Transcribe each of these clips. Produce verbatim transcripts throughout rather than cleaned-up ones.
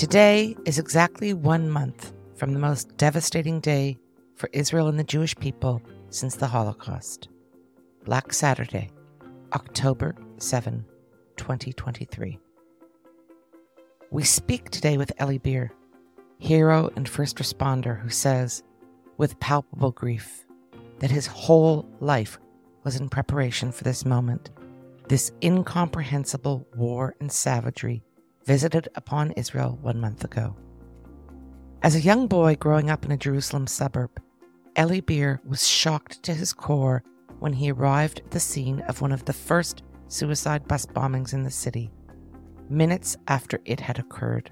Today is exactly one month from the most devastating day for Israel and the Jewish people since the Holocaust, Black Saturday, October seventh, twenty twenty-three. We speak today with Eli Beer, hero and first responder who says, with palpable grief, that his whole life was in preparation for this moment, this incomprehensible war and savagery visited upon Israel one month ago. As a young boy growing up in a Jerusalem suburb, Eli Beer was shocked to his core when he arrived at the scene of one of the first suicide bus bombings in the city, minutes after it had occurred.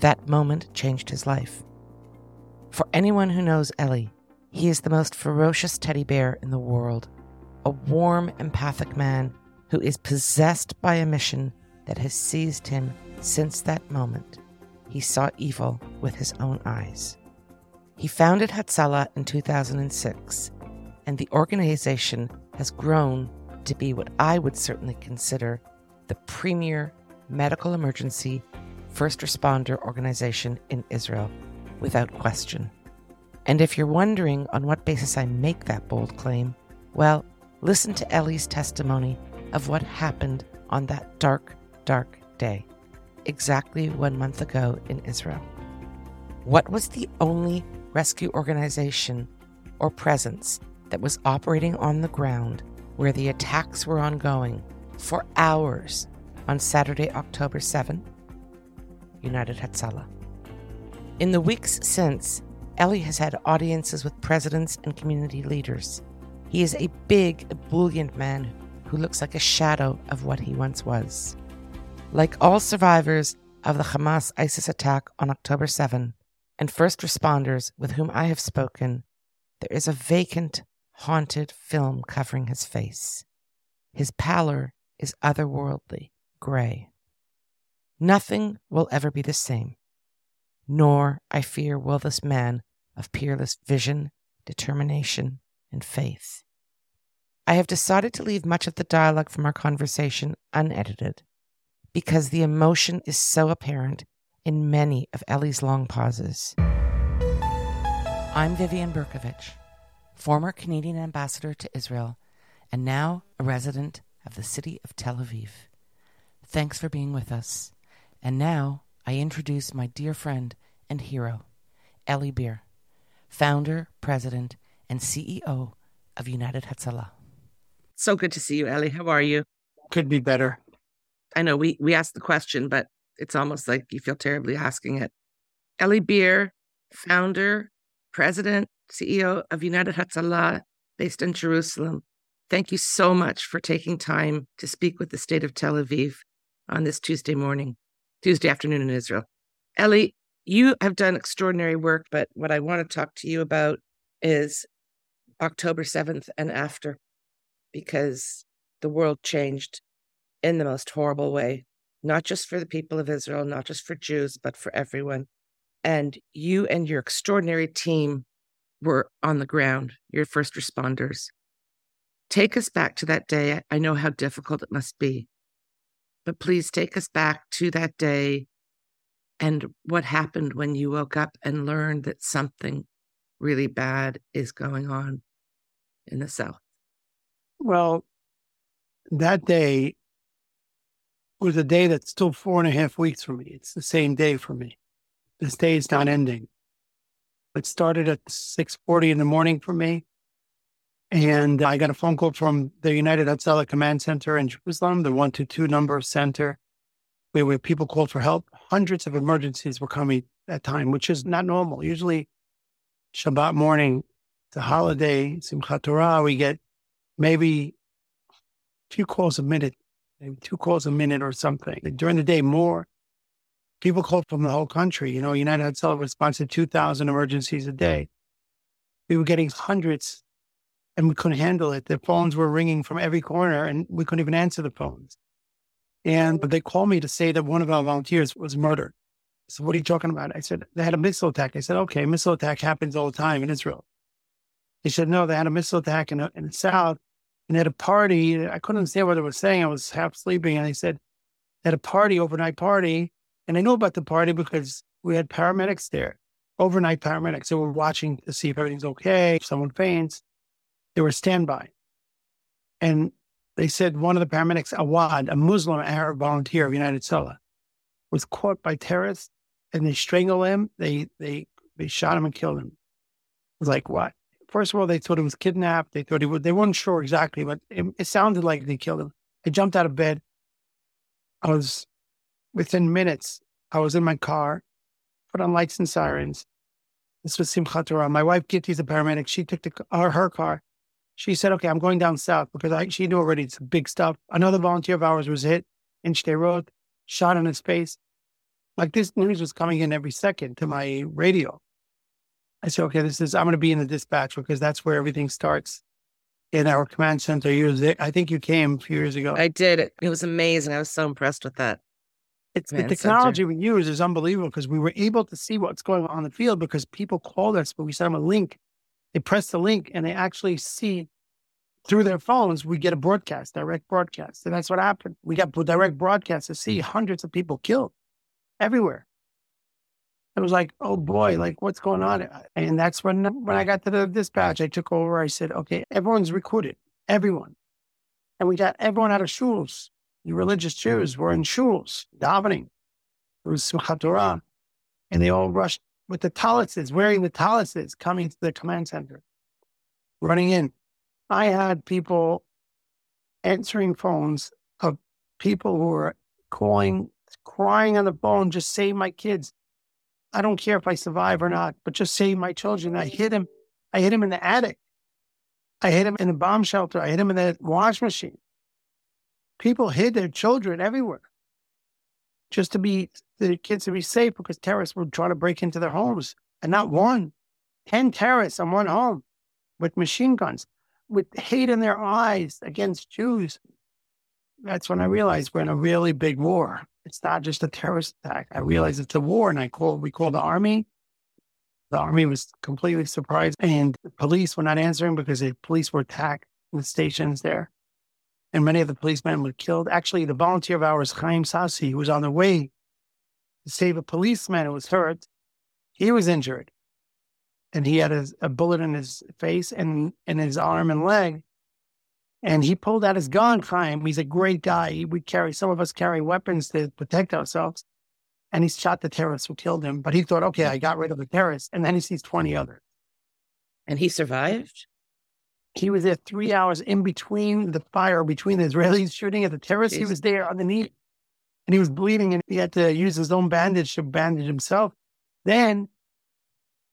That moment changed his life. For anyone who knows Eli, he is the most ferocious teddy bear in the world, a warm, empathic man who is possessed by a mission that has seized him since that moment. He saw evil with his own eyes. He founded Hatzalah in two thousand six, and the organization has grown to be what I would certainly consider the premier medical emergency first responder organization in Israel, without question. And if you're wondering on what basis I make that bold claim, well, listen to Eli's testimony of what happened on that dark, dark day, exactly one month ago in Israel. What was the only rescue organization or presence that was operating on the ground where the attacks were ongoing for hours on Saturday, October seventh? United Hatzalah. In the weeks since, Eli has had audiences with presidents and community leaders. He is a big, ebullient man who looks like a shadow of what he once was. Like all survivors of the Hamas-ISIS attack on October seventh and first responders with whom I have spoken, there is a vacant, haunted film covering his face. His pallor is otherworldly, gray. Nothing will ever be the same, nor, I fear, will this man of peerless vision, determination, and faith. I have decided to leave much of the dialogue from our conversation unedited, because the emotion is so apparent in many of Eli's long pauses. I'm Vivian Berkovich, former Canadian ambassador to Israel, and now a resident of the city of Tel Aviv. Thanks for being with us. And now, I introduce my dear friend and hero, Eli Beer, founder, president, and C E O of United Hatzalah. So good to see you, Eli. How are you? Could be better. I know we, we asked the question, but it's almost like you feel terribly asking it. Eli Beer, founder, president, C E O of United Hatzalah, based in Jerusalem. Thank you so much for taking time to speak with the State of Tel Aviv on this Tuesday morning. Tuesday afternoon in Israel. Eli, you have done extraordinary work, but what I want to talk to you about is October seventh and after, because the world changed in the most horrible way, not just for the people of Israel, not just for Jews, but for everyone. And you and your extraordinary team were on the ground, your first responders. Take us back to that day. I know how difficult it must be. But please take us back to that day and what happened when you woke up and learned that something really bad is going on in the South. Well, that day was a day that's still four and a half weeks for me. It's the same day for me. This day is not ending. It started at six forty in the morning for me. And I got a phone call from the United Hatzalah Command Center in Jerusalem, the one two two number center, where, where people called for help. Hundreds of emergencies were coming at that time, which is not normal. Usually Shabbat morning, it's a holiday, Simchat Torah, we get maybe a few calls a minute, maybe two calls a minute or something. But during the day, more people called from the whole country. You know, United Hatzalah responds to two thousand emergencies a day. We were getting hundreds. And we couldn't handle it. The phones were ringing from every corner, and we couldn't even answer the phones. And but they called me to say that one of our volunteers was murdered. So what are you talking about? I said, they had a missile attack. I said, okay, missile attack happens all the time in Israel. They said, no, they had a missile attack in, in the South, and at a party. I couldn't understand what they were saying. I was half sleeping. And they said, at a party, overnight party, And I knew about the party because we had paramedics there, overnight paramedics. They were watching to see if everything's okay, if someone faints. They were standby. And they said one of the paramedics, Awad, a Muslim Arab volunteer of United Hatzalah, was caught by terrorists and they strangled him. They they they shot him and killed him. It was like, what? First of all, they thought he was kidnapped. They thought he was, they weren't sure exactly, but it, it sounded like they killed him. I jumped out of bed. I was, within minutes, I was in my car, put on lights and sirens. This was Simchat Torah. My wife, Gitti, is a paramedic. She took the, her, her car. She said, okay, I'm going down south because I, she knew already it's big stuff. Another volunteer of ours was hit, inched a road, shot in his face. Like, this news was coming in every second to my radio. I said, okay, this is, I'm going to be in the dispatch because that's where everything starts in our command center. You was there. I think you came a few years ago. I did. It was amazing. I was so impressed with that. It's the technology center we use is unbelievable because we were able to see what's going on in the field because people called us, but we sent them a link. They press the link and they actually see through their phones, we get a broadcast, direct broadcast. And that's what happened. We got direct broadcasts to see hundreds of people killed everywhere. It was like, oh boy, like what's going on? And that's when when I got to the dispatch, I took over. I said, okay, everyone's recruited, everyone. And we got everyone out of shuls. The religious Jews were in shuls, davening. It was Simchat Torah. And they all rushed with the talitzes, wearing the talitzes, coming to the command center, running in. I had people answering phones of people who were calling, crying on the phone, just save my kids. I don't care if I survive or not, but just save my children. I hit him. I hit him in the attic. I hit him in the bomb shelter. I hit him in the wash machine. People hid their children everywhere just to be, the kids to be safe because terrorists were trying to break into their homes. And not one, ten terrorists on one home with machine guns, with hate in their eyes against Jews. That's when I realized we're in a really big war. It's not just a terrorist attack. I realized it's a war, and I called. We called the army. The army was completely surprised, and the police were not answering because the police were attacked in the stations there, and many of the policemen were killed. Actually, the volunteer of ours, Chaim Sassi, who was on the way to save a policeman who was hurt, he was injured, and he had a, a bullet in his face and in his arm and leg. And he pulled out his gun, Chaim. He's a great guy. He would carry, some of us carry weapons to protect ourselves. And he shot the terrorist who killed him. But he thought, okay, I got rid of the terrorist. And then he sees twenty others. And he survived? He was there three hours in between the fire, between the Israelis shooting at the terrorists. Jeez. He was there underneath. And he was bleeding. And he had to use his own bandage to bandage himself. Then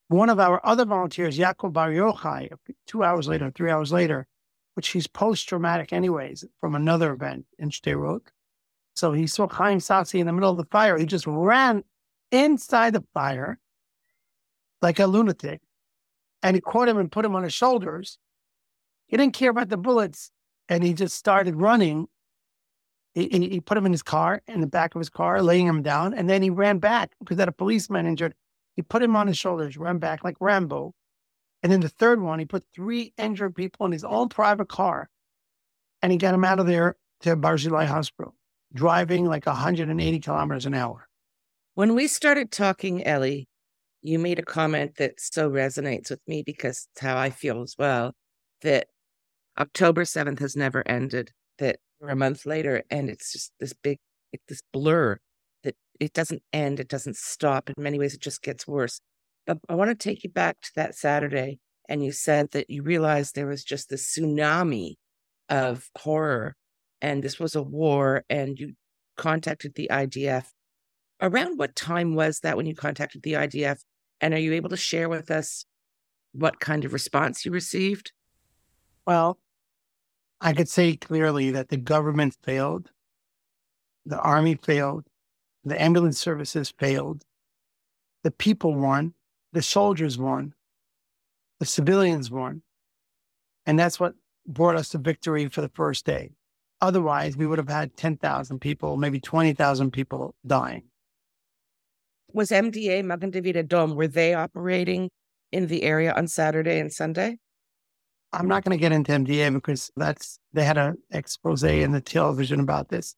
one of our other volunteers, Yaakov Bar Yochai, two hours later, three hours later, which he's post-traumatic anyways, from another event in Sderot. So he saw Chaim Sassi in the middle of the fire. He just ran inside the fire like a lunatic. And he caught him and put him on his shoulders. He didn't care about the bullets. And he just started running. He, he, he put him in his car, in the back of his car, laying him down. And then he ran back because that a policeman injured. He put him on his shoulders, ran back like Rambo. And then the third one, he put three injured people in his own private car, and he got him out of there to Barzilai Hospital, driving like one hundred eighty kilometers an hour. When we started talking, Eli, you made a comment that so resonates with me because it's how I feel as well, that October seventh has never ended, that we're a month later, and it's just this big, it's this blur that it doesn't end, it doesn't stop. In many ways, it just gets worse. But I want to take you back to that Saturday, and you said that you realized there was just this tsunami of horror, and this was a war, and you contacted the I D F. Around what time was that when you contacted the I D F? And are you able to share with us what kind of response you received? Well, I could say clearly that the government failed, the army failed, the ambulance services failed, the people won. The soldiers won, the civilians won, and that's what brought us to victory for the first day. Otherwise, we would have had ten thousand people, maybe twenty thousand people dying. Was M D A, Magda Vida Dome, were they operating in the area on Saturday and Sunday? I'm not going to get into M D A because that's they had an expose in the television about this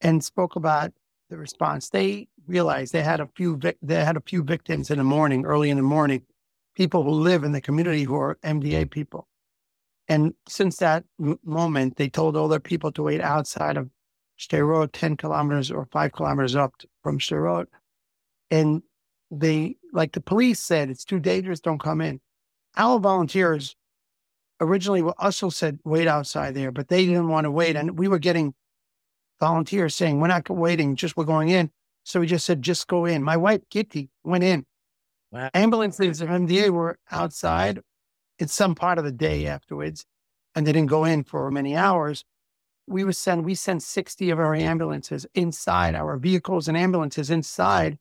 and spoke about the response. They realized they had a few vic- they had a few victims in the morning, early in the morning, people who live in the community who are M D A people. And since that m- moment, they told all their people to wait outside of Sderot, ten kilometers or five kilometers up t- from Sderot. And they, like the police said, it's too dangerous, don't come in. Our volunteers originally were also said, wait outside there, but they didn't want to wait. And we were getting volunteers saying, we're not waiting, just we're going in. So we just said, just go in. My wife, Gitti, went in. Wow. Ambulances of M D A were outside in some part of the day afterwards, and they didn't go in for many hours. We were sent, we sent sixty of our ambulances inside, our vehicles and ambulances inside,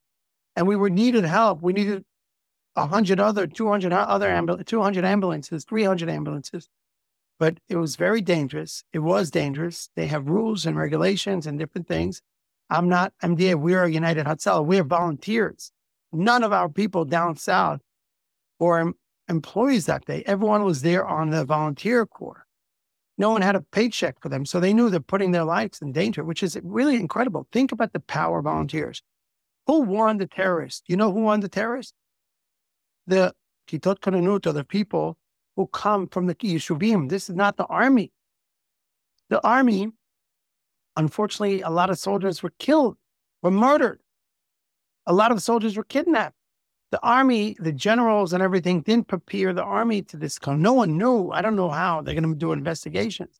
and we were needed help. We needed one hundred other, two hundred other ambul- two hundred ambulances, three hundred ambulances. But it was very dangerous. It was dangerous. They have rules and regulations and different things. I'm not M D A. We are United Hatzalah. We are volunteers. None of our people down south or em- employees that day. Everyone was there on the volunteer corps. No one had a paycheck for them. So they knew they're putting their lives in danger, which is really incredible. Think about the power of volunteers. Who warned the terrorists? You know who warned the terrorists? The Kitot Konenut, or the people who come from the Yishuvim. This is not the army. The army, unfortunately, a lot of soldiers were killed, were murdered. A lot of soldiers were kidnapped. The army, the generals and everything didn't prepare the army to this. No one knew. I don't know how they're going to do investigations.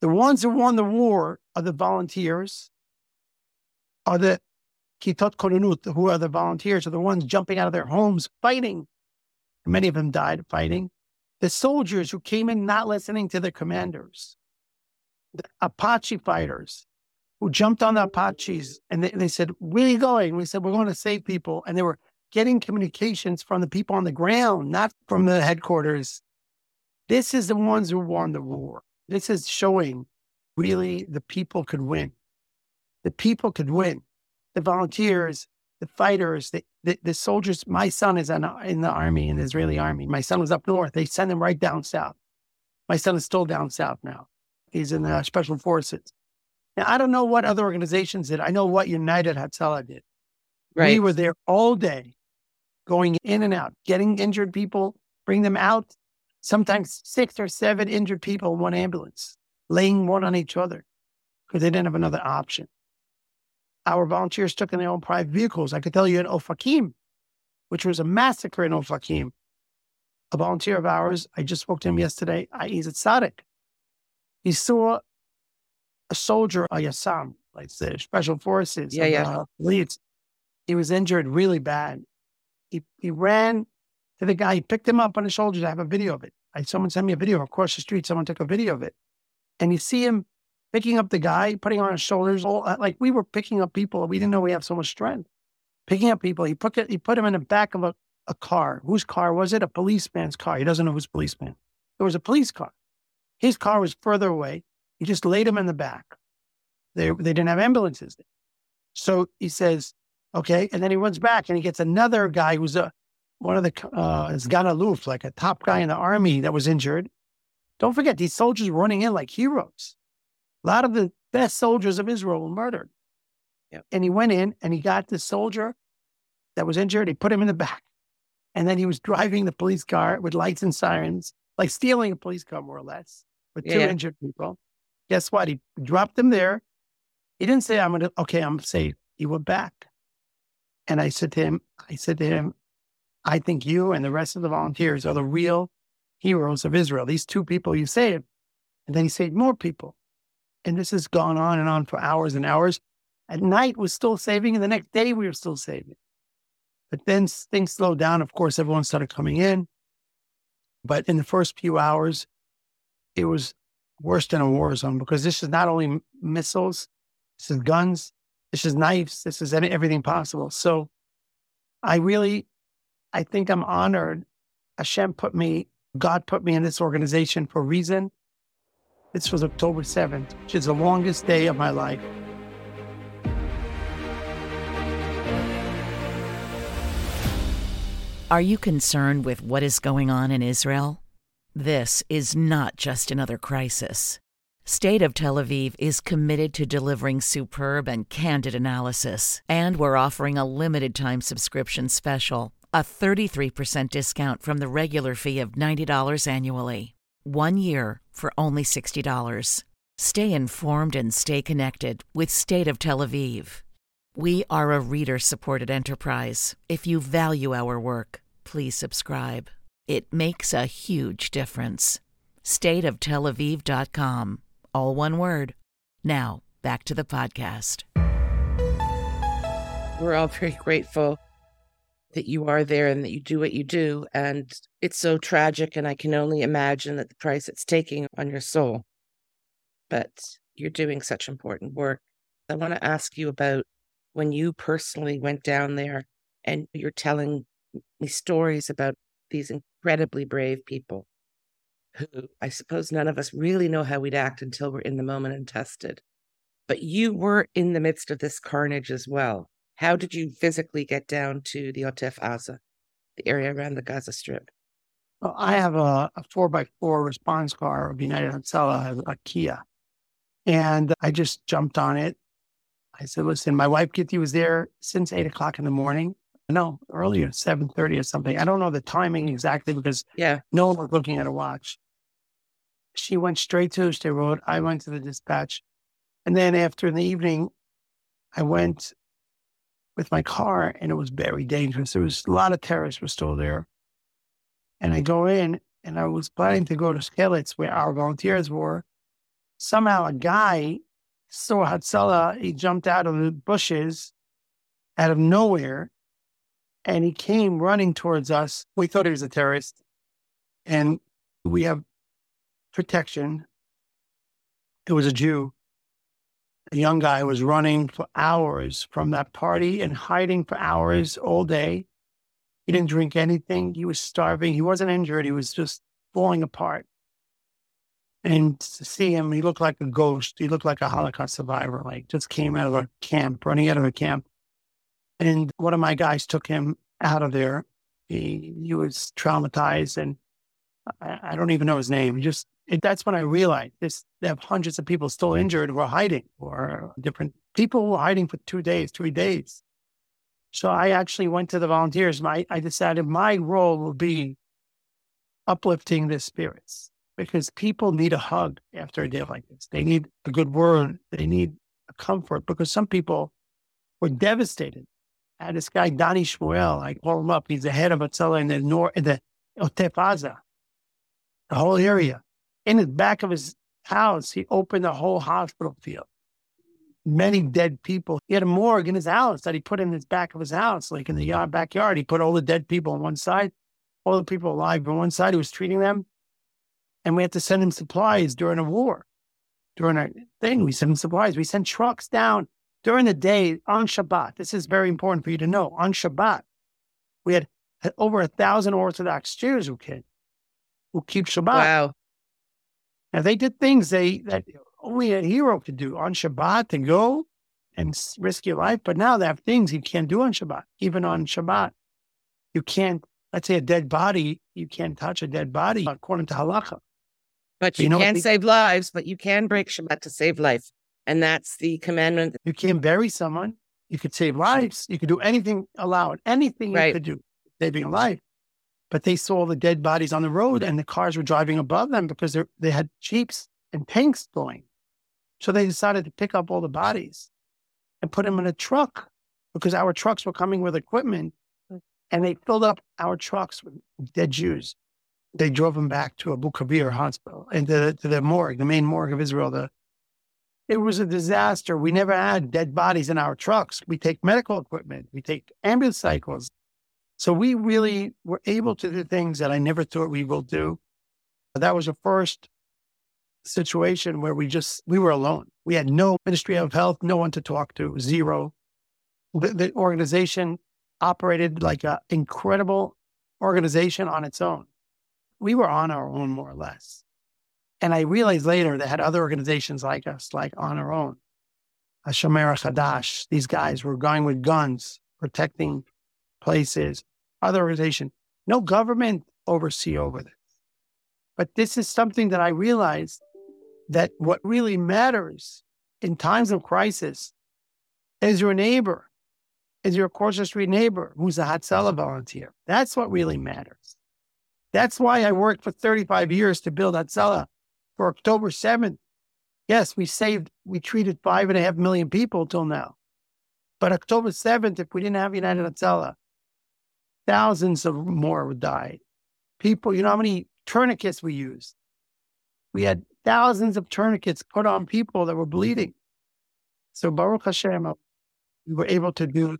The ones who won the war are the volunteers, are the Kitot Konenut, who are the volunteers, are the ones jumping out of their homes, fighting. Many of them died fighting. The soldiers who came in not listening to their commanders. The Apache fighters who jumped on the Apaches, and they, they said, where are you going? We said, we're going to save people. And they were getting communications from the people on the ground, not from the headquarters. This is the ones who won the war. This is showing really the people could win. The people could win. The volunteers, the fighters, the, the, the soldiers. My son is in, in the army, in the Israeli army. My son was up north. They sent him right down south. My son is still down south now. He's in the special forces. Now, I don't know what other organizations did. I know what United Hatzalah did. Right. We were there all day, going in and out, getting injured people, bring them out. Sometimes six or seven injured people in one ambulance, laying one on each other because they didn't have another option. Our volunteers took in their own private vehicles. I could tell you in Ofakim, which was a massacre in Ofakim, a volunteer of ours, I just spoke to him yesterday. I, he's a tzaddik. He saw a soldier, a Yassam, like the special forces. Yeah, yeah. Uh, leads. He was injured really bad. He he ran to the guy. He picked him up on his shoulders. I have a video of it. I, someone sent me a video across the street. Someone took a video of it. And you see him picking up the guy, putting on his shoulders. All, like we were picking up people. We didn't know we have so much strength. Picking up people. He put, he put him in the back of a, a car. Whose car was it? A policeman's car. He doesn't know who's policeman. It was a police car. His car was further away. He just laid him in the back. They, they didn't have ambulances there. So he says, okay. And then he runs back and he gets another guy who's a, one of the, uh, Sgan Aluf, like a top guy in the army that was injured. Don't forget, these soldiers were running in like heroes. A lot of the best soldiers of Israel were murdered. Yep. And he went in and he got the soldier that was injured. He put him in the back. And then he was driving the police car with lights and sirens, like stealing a police car, more or less, with yeah. two injured people. Guess what? He dropped them there. He didn't say, I'm going to, okay, I'm safe. He went back. And I said to him, I said to him, I think you and the rest of the volunteers are the real heroes of Israel. These two people you saved. And then he saved more people. And this has gone on and on for hours and hours. At night, we're still saving. And the next day, we were still saving. But then things slowed down. Of course, everyone started coming in. But in the first few hours, it was worse than a war zone, because this is not only missiles, this is guns, this is knives, this is everything possible. So I really, I think I'm honored. Hashem put me, God put me in this organization for a reason. This was October seventh, which is the longest day of my life. Are you concerned with what is going on in Israel? This is not just another crisis. State of Tel Aviv is committed to delivering superb and candid analysis, and we're offering a limited-time subscription special, a thirty-three percent discount from the regular fee of ninety dollars annually. One year for only sixty dollars. Stay informed and stay connected with State of Tel Aviv. We are a reader-supported enterprise. If you value our work, please subscribe. It makes a huge difference. state of tel aviv dot com. All one word. Now, back to the podcast. We're all very grateful that you are there and that you do what you do. And it's so tragic, and I can only imagine that the price it's taking on your soul. But you're doing such important work. I want to ask you about when you personally went down there and you're telling me stories about these incredibly brave people who I suppose none of us really know how we'd act until we're in the moment and tested. But you were in the midst of this carnage as well. How did you physically get down to the Otef Aza, the area around the Gaza Strip? Well, I have a, a four by four response car of United Hatzalah, a Kia. And I just jumped on it. I said, listen, my wife Gitti was there since eight o'clock in the morning. No, earlier, seven thirty or something. I don't know the timing exactly because yeah. no one was looking at a watch. She went straight to State Road. I went to the dispatch. And then after in the evening, I went with my car, and it was very dangerous. There was a lot of terrorists were still there. And I go in, and I was planning to go to Skelets where our volunteers were. Somehow a guy saw Hatzalah. He jumped out of the bushes out of nowhere. And he came running towards us. We thought he was a terrorist. And we have protection. It was a Jew. A young guy was running for hours from that party and hiding for hours all day. He didn't drink anything. He was starving. He wasn't injured. He was just falling apart. And to see him, he looked like a ghost. He looked like a Holocaust survivor, like just came out of a camp, running out of a camp. And one of my guys took him out of there. He, he was traumatized, and I, I don't even know his name. He just it, that's when I realized this. They have hundreds of people still injured who are hiding, or different people who are hiding for two days, three days. So I actually went to the volunteers. My I decided my role will be uplifting their spirits because people need a hug after a day like this. They need a good word. They need a comfort because some people were devastated. I had this guy, Donny Shmuel. I call him up. He's the head of Hatzalah in the north, in the Otef Aza, the whole area. In the back of his house, he opened a whole hospital field. Many dead people. He had a morgue in his house that he put in his back of his house, like in the yard, backyard. He put all the dead people on one side, all the people alive on one side. He was treating them. And we had to send him supplies during a war. During a thing, we sent him supplies. We sent trucks down. During the day, on Shabbat, this is very important for you to know, on Shabbat, we had over a thousand Orthodox Jews who, can, who keep Shabbat. Wow. Now, they did things they that only a hero could do on Shabbat to go and risk your life. But now they have things you can't do on Shabbat. Even on Shabbat, you can't, let's say a dead body, you can't touch a dead body according to halakha. But you, you know can save they, lives, but you can break Shabbat to save life. And that's the commandment. You can't bury someone. You could save lives. You could do anything allowed. Anything right. you could do, saving a life. But they saw the dead bodies on the road, and the cars were driving above them because they had jeeps and tanks going. So they decided to pick up all the bodies and put them in a truck because our trucks were coming with equipment, and they filled up our trucks with dead Jews. They drove them back to Abu Kabir Hospital and to, to the morgue, the main morgue of Israel. The It was a disaster. We never had dead bodies in our trucks. We take medical equipment. We take ambulance cycles. So we really were able to do things that I never thought we will do. That was the first situation where we just, we were alone. We had no Ministry of Health, no one to talk to, zero. The, the organization operated like an incredible organization on its own. We were on our own, more or less. And I realized later they had other organizations like us, like on our own. Hashomer HaChadash, these guys were going with guns, protecting places, other organization. No government oversee over this. But this is something that I realized that what really matters in times of crisis is your neighbor, is your Korsha Street neighbor who's a Hatzalah volunteer. That's what really matters. That's why I worked for thirty-five years to build Hatzalah for October seventh. Yes, we saved, we treated five and a half million people till now. But October seventh, if we didn't have United Hatzalah, thousands of more would die. People, you know how many tourniquets we used? We had thousands of tourniquets put on people that were bleeding. So Baruch Hashem, we were able to do.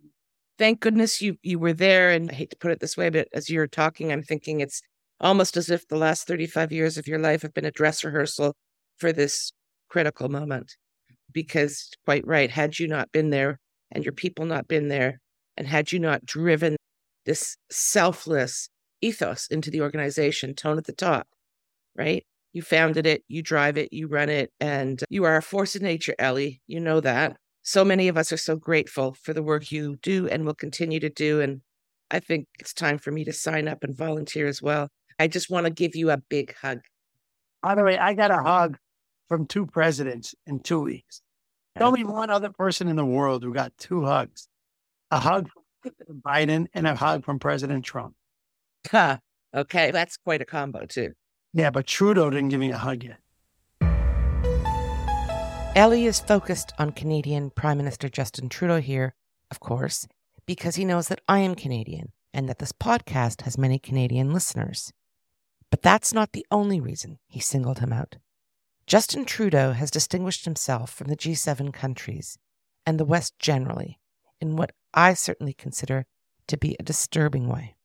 Thank goodness you you were there. And I hate to put it this way, but as you're talking, I'm thinking it's almost as if the last thirty-five years of your life have been a dress rehearsal for this critical moment. Because quite right, had you not been there and your people not been there, and had you not driven this selfless ethos into the organization, tone at the top, right? You founded it, you drive it, you run it, and you are a force of nature, Ellie. You know that. So many of us are so grateful for the work you do and will continue to do. And I think it's time for me to sign up and volunteer as well. I just want to give you a big hug. By the way, I got a hug from two presidents in two weeks. There's only one other person in the world who got two hugs. A hug from Biden and a hug from President Trump. Huh. Okay, that's quite a combo too. Yeah, but Trudeau didn't give me a hug yet. Ellie is focused on Canadian Prime Minister Justin Trudeau here, of course, because he knows that I am Canadian and that this podcast has many Canadian listeners. But that's not the only reason he singled him out. Justin Trudeau has distinguished himself from the G seven countries and the West generally in what I certainly consider to be a disturbing way.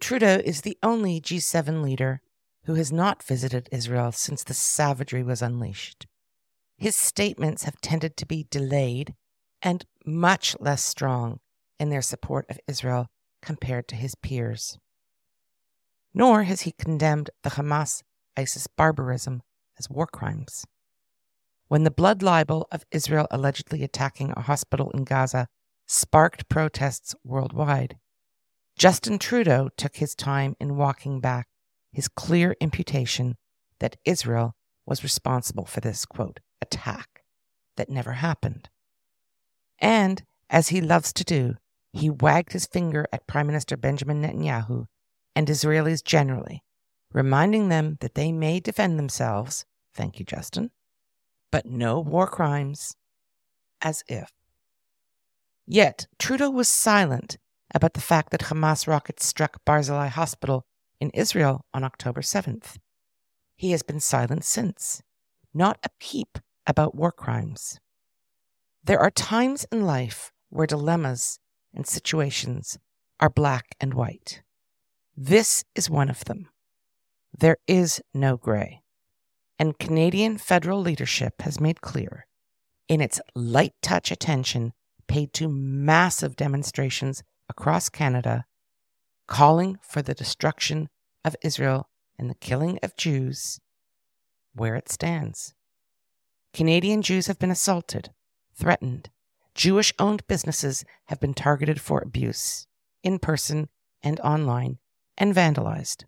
Trudeau is the only G seven leader who has not visited Israel since the savagery was unleashed. His statements have tended to be delayed and much less strong in their support of Israel compared to his peers. Nor has he condemned the Hamas-ISIS barbarism as war crimes. When the blood libel of Israel allegedly attacking a hospital in Gaza sparked protests worldwide, Justin Trudeau took his time in walking back his clear imputation that Israel was responsible for this, quote, attack that never happened. And, as he loves to do, he wagged his finger at Prime Minister Benjamin Netanyahu and Israelis generally, reminding them that they may defend themselves, thank you, Justin, but no war crimes, as if. Yet, Trudeau was silent about the fact that Hamas rockets struck Barzilai Hospital in Israel on October seventh. He has been silent since. Not a peep about war crimes. There are times in life where dilemmas and situations are black and white. This is one of them. There is no gray. And Canadian federal leadership has made clear, in its light-touch attention paid to massive demonstrations across Canada, calling for the destruction of Israel and the killing of Jews, where it stands. Canadian Jews have been assaulted, threatened. Jewish-owned businesses have been targeted for abuse, in person and online, and vandalized.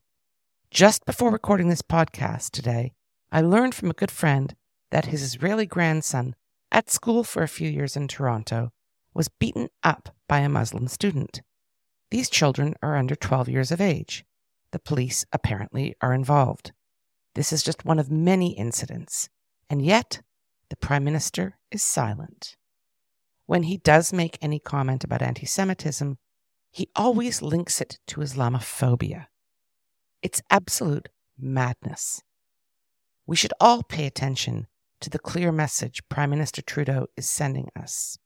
Just before recording this podcast today, I learned from a good friend that his Israeli grandson, at school for a few years in Toronto, was beaten up by a Muslim student. These children are under twelve years of age. The police apparently are involved. This is just one of many incidents, and yet the Prime Minister is silent. When he does make any comment about anti-Semitism, he always links it to Islamophobia. It's absolute madness. We should all pay attention to the clear message Prime Minister Trudeau is sending us.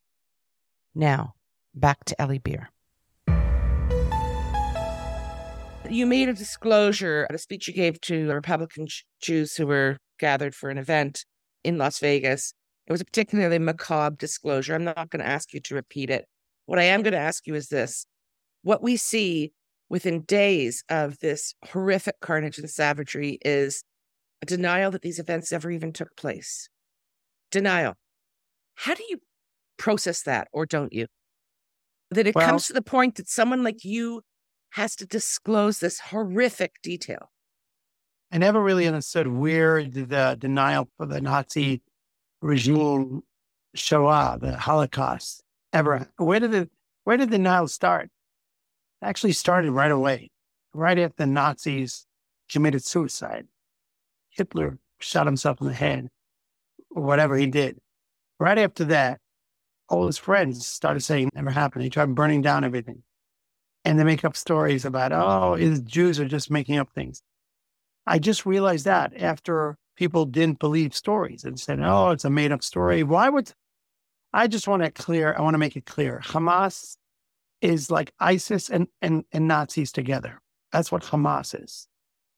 Now, back to Eli Beer. You made a disclosure at a speech you gave to Republican Jews who were gathered for an event in Las Vegas. It was a particularly macabre disclosure. I'm not going to ask you to repeat it. What I am going to ask you is this. What we see within days of this horrific carnage and savagery is a denial that these events ever even took place. Denial. How do you process that, or don't you? That it well, comes to the point that someone like you has to disclose this horrific detail. I never really understood where did the denial for the Nazi regime, Shoah, the Holocaust, ever, where did the, where did the denial start? It actually started right away, right after the Nazis committed suicide. Hitler shot himself in the head, or whatever he did. Right after that, all his friends started saying it never happened. He tried burning down everything. And they make up stories about, oh, his Jews are just making up things. I just realized that after people didn't believe stories and said, oh, it's a made up story. Why would, I just want to clear, I want to make it clear. Hamas is like ISIS and, and, and Nazis together. That's what Hamas is.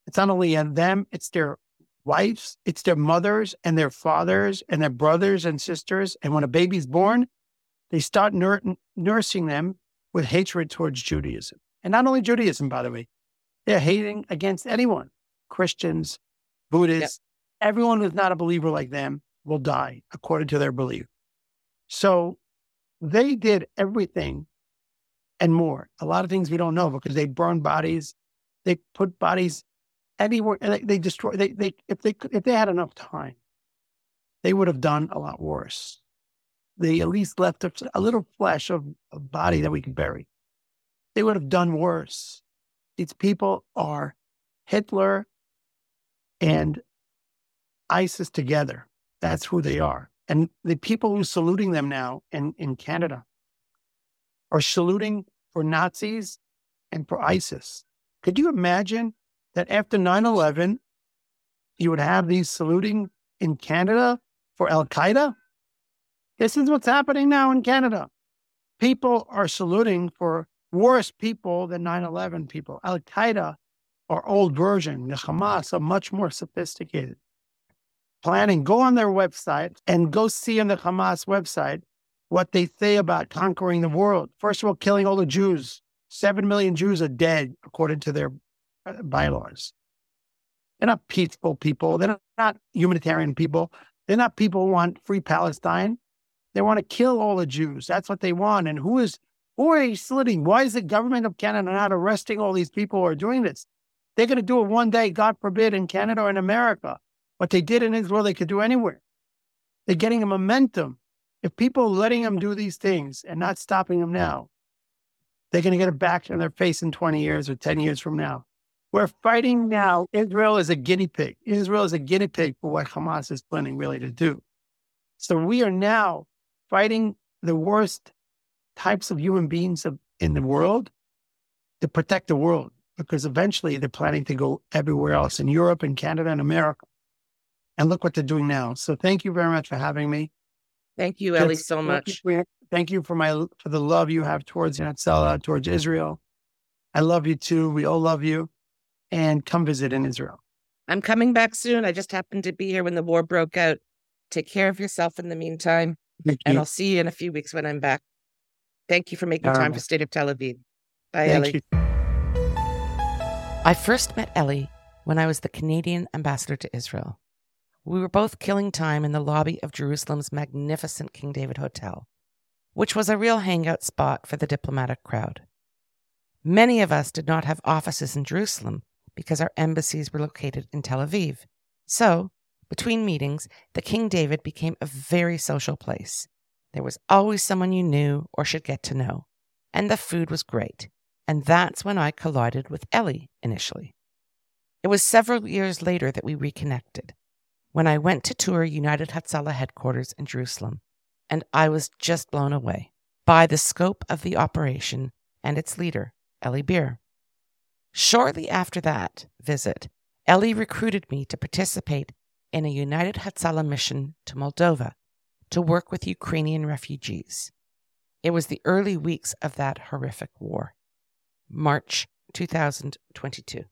It's not only them, it's their wives, it's their mothers and their fathers and their brothers and sisters. And when a baby's born, they start nur- nursing them with hatred towards Judaism. And not only Judaism, by the way, they're hating against anyone. Christians, Buddhists, yeah. Everyone who's not a believer like them will die according to their belief. So they did everything and more. A lot of things we don't know because they burned bodies. They put bodies anywhere. They, they destroyed. They, they, if they could, if they had enough time, they would have done a lot worse. They at least left a, a little flesh of a body that we could bury. They would have done worse. These people are Hitler and ISIS together. That's who they are. And the people who are saluting them now in, in Canada are saluting for Nazis and for ISIS. Could you imagine that after nine eleven, you would have these saluting in Canada for Al-Qaeda? This is what's happening now in Canada. People are saluting for worse people than nine eleven people. Al-Qaeda, our old version, the Hamas, are much more sophisticated. Planning, go on their website and go see on the Hamas website what they say about conquering the world. First of all, killing all the Jews. Seven million Jews are dead, according to their bylaws. They're not peaceful people. They're not humanitarian people. They're not people who want free Palestine. They want to kill all the Jews. That's what they want. And who is, who are they slitting? Why is the government of Canada not arresting all these people who are doing this? They're going to do it one day, God forbid, in Canada or in America. What they did in Israel, they could do anywhere. They're getting a momentum. If people are letting them do these things and not stopping them now, they're going to get it back in their face in twenty years or ten years from now. We're fighting now. Israel is a guinea pig. Israel is a guinea pig for what Hamas is planning really to do. So we are now fighting the worst types of human beings in the world to protect the world. Because eventually they're planning to go everywhere else in Europe and Canada and America. And look what they're doing now. So thank you very much for having me. Thank you, Eli, so much. Thank you for my for the love you have towards Hatzalah, towards Israel. I love you too. We all love you. And come visit in Israel. I'm coming back soon. I just happened to be here when the war broke out. Take care of yourself in the meantime. And I'll see you in a few weeks when I'm back. Thank you for making all time right. for State of Tel Aviv. Bye, thank Eli. You. I first met Eli when I was the Canadian ambassador to Israel. We were both killing time in the lobby of Jerusalem's magnificent King David Hotel, which was a real hangout spot for the diplomatic crowd. Many of us did not have offices in Jerusalem because our embassies were located in Tel Aviv. So, between meetings, the King David became a very social place. There was always someone you knew or should get to know, and the food was great. And that's when I collided with Eli initially. It was several years later that we reconnected, when I went to tour United Hatzalah headquarters in Jerusalem, and I was just blown away by the scope of the operation and its leader, Eli Beer. Shortly after that visit, Eli recruited me to participate in a United Hatzalah mission to Moldova to work with Ukrainian refugees. It was the early weeks of that horrific war. March twenty twenty-two.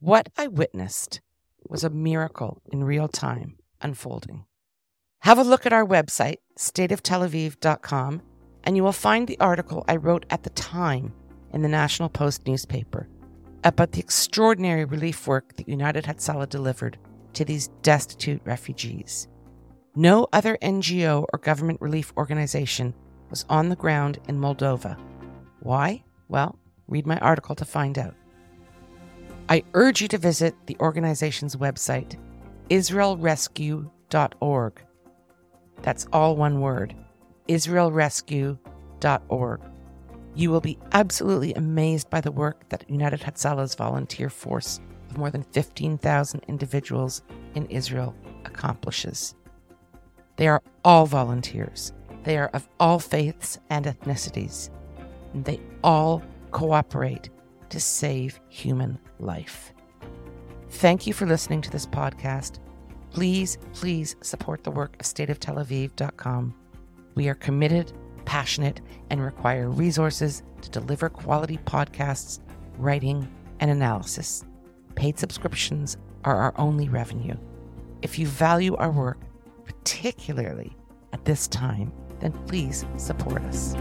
What I witnessed was a miracle in real time unfolding. Have a look at our website, state of tel aviv dot com, and you will find the article I wrote at the time in the National Post newspaper about the extraordinary relief work that United Hatzalah delivered to these destitute refugees. No other N G O or government relief organization was on the ground in Moldova. Why? Well, read my article to find out. I urge you to visit the organization's website, israel rescue dot org. That's all one word, israel rescue dot org. You will be absolutely amazed by the work that United Hatzalah's volunteer force of more than fifteen thousand individuals in Israel accomplishes. They are all volunteers. They are of all faiths and ethnicities. And they all cooperate to save human life. Thank you for listening to this podcast. Please, please support the work of state of tel aviv dot com. We are committed, passionate, and require resources to deliver quality podcasts, writing, and analysis. Paid subscriptions are our only revenue. If you value our work, particularly at this time, then please support us.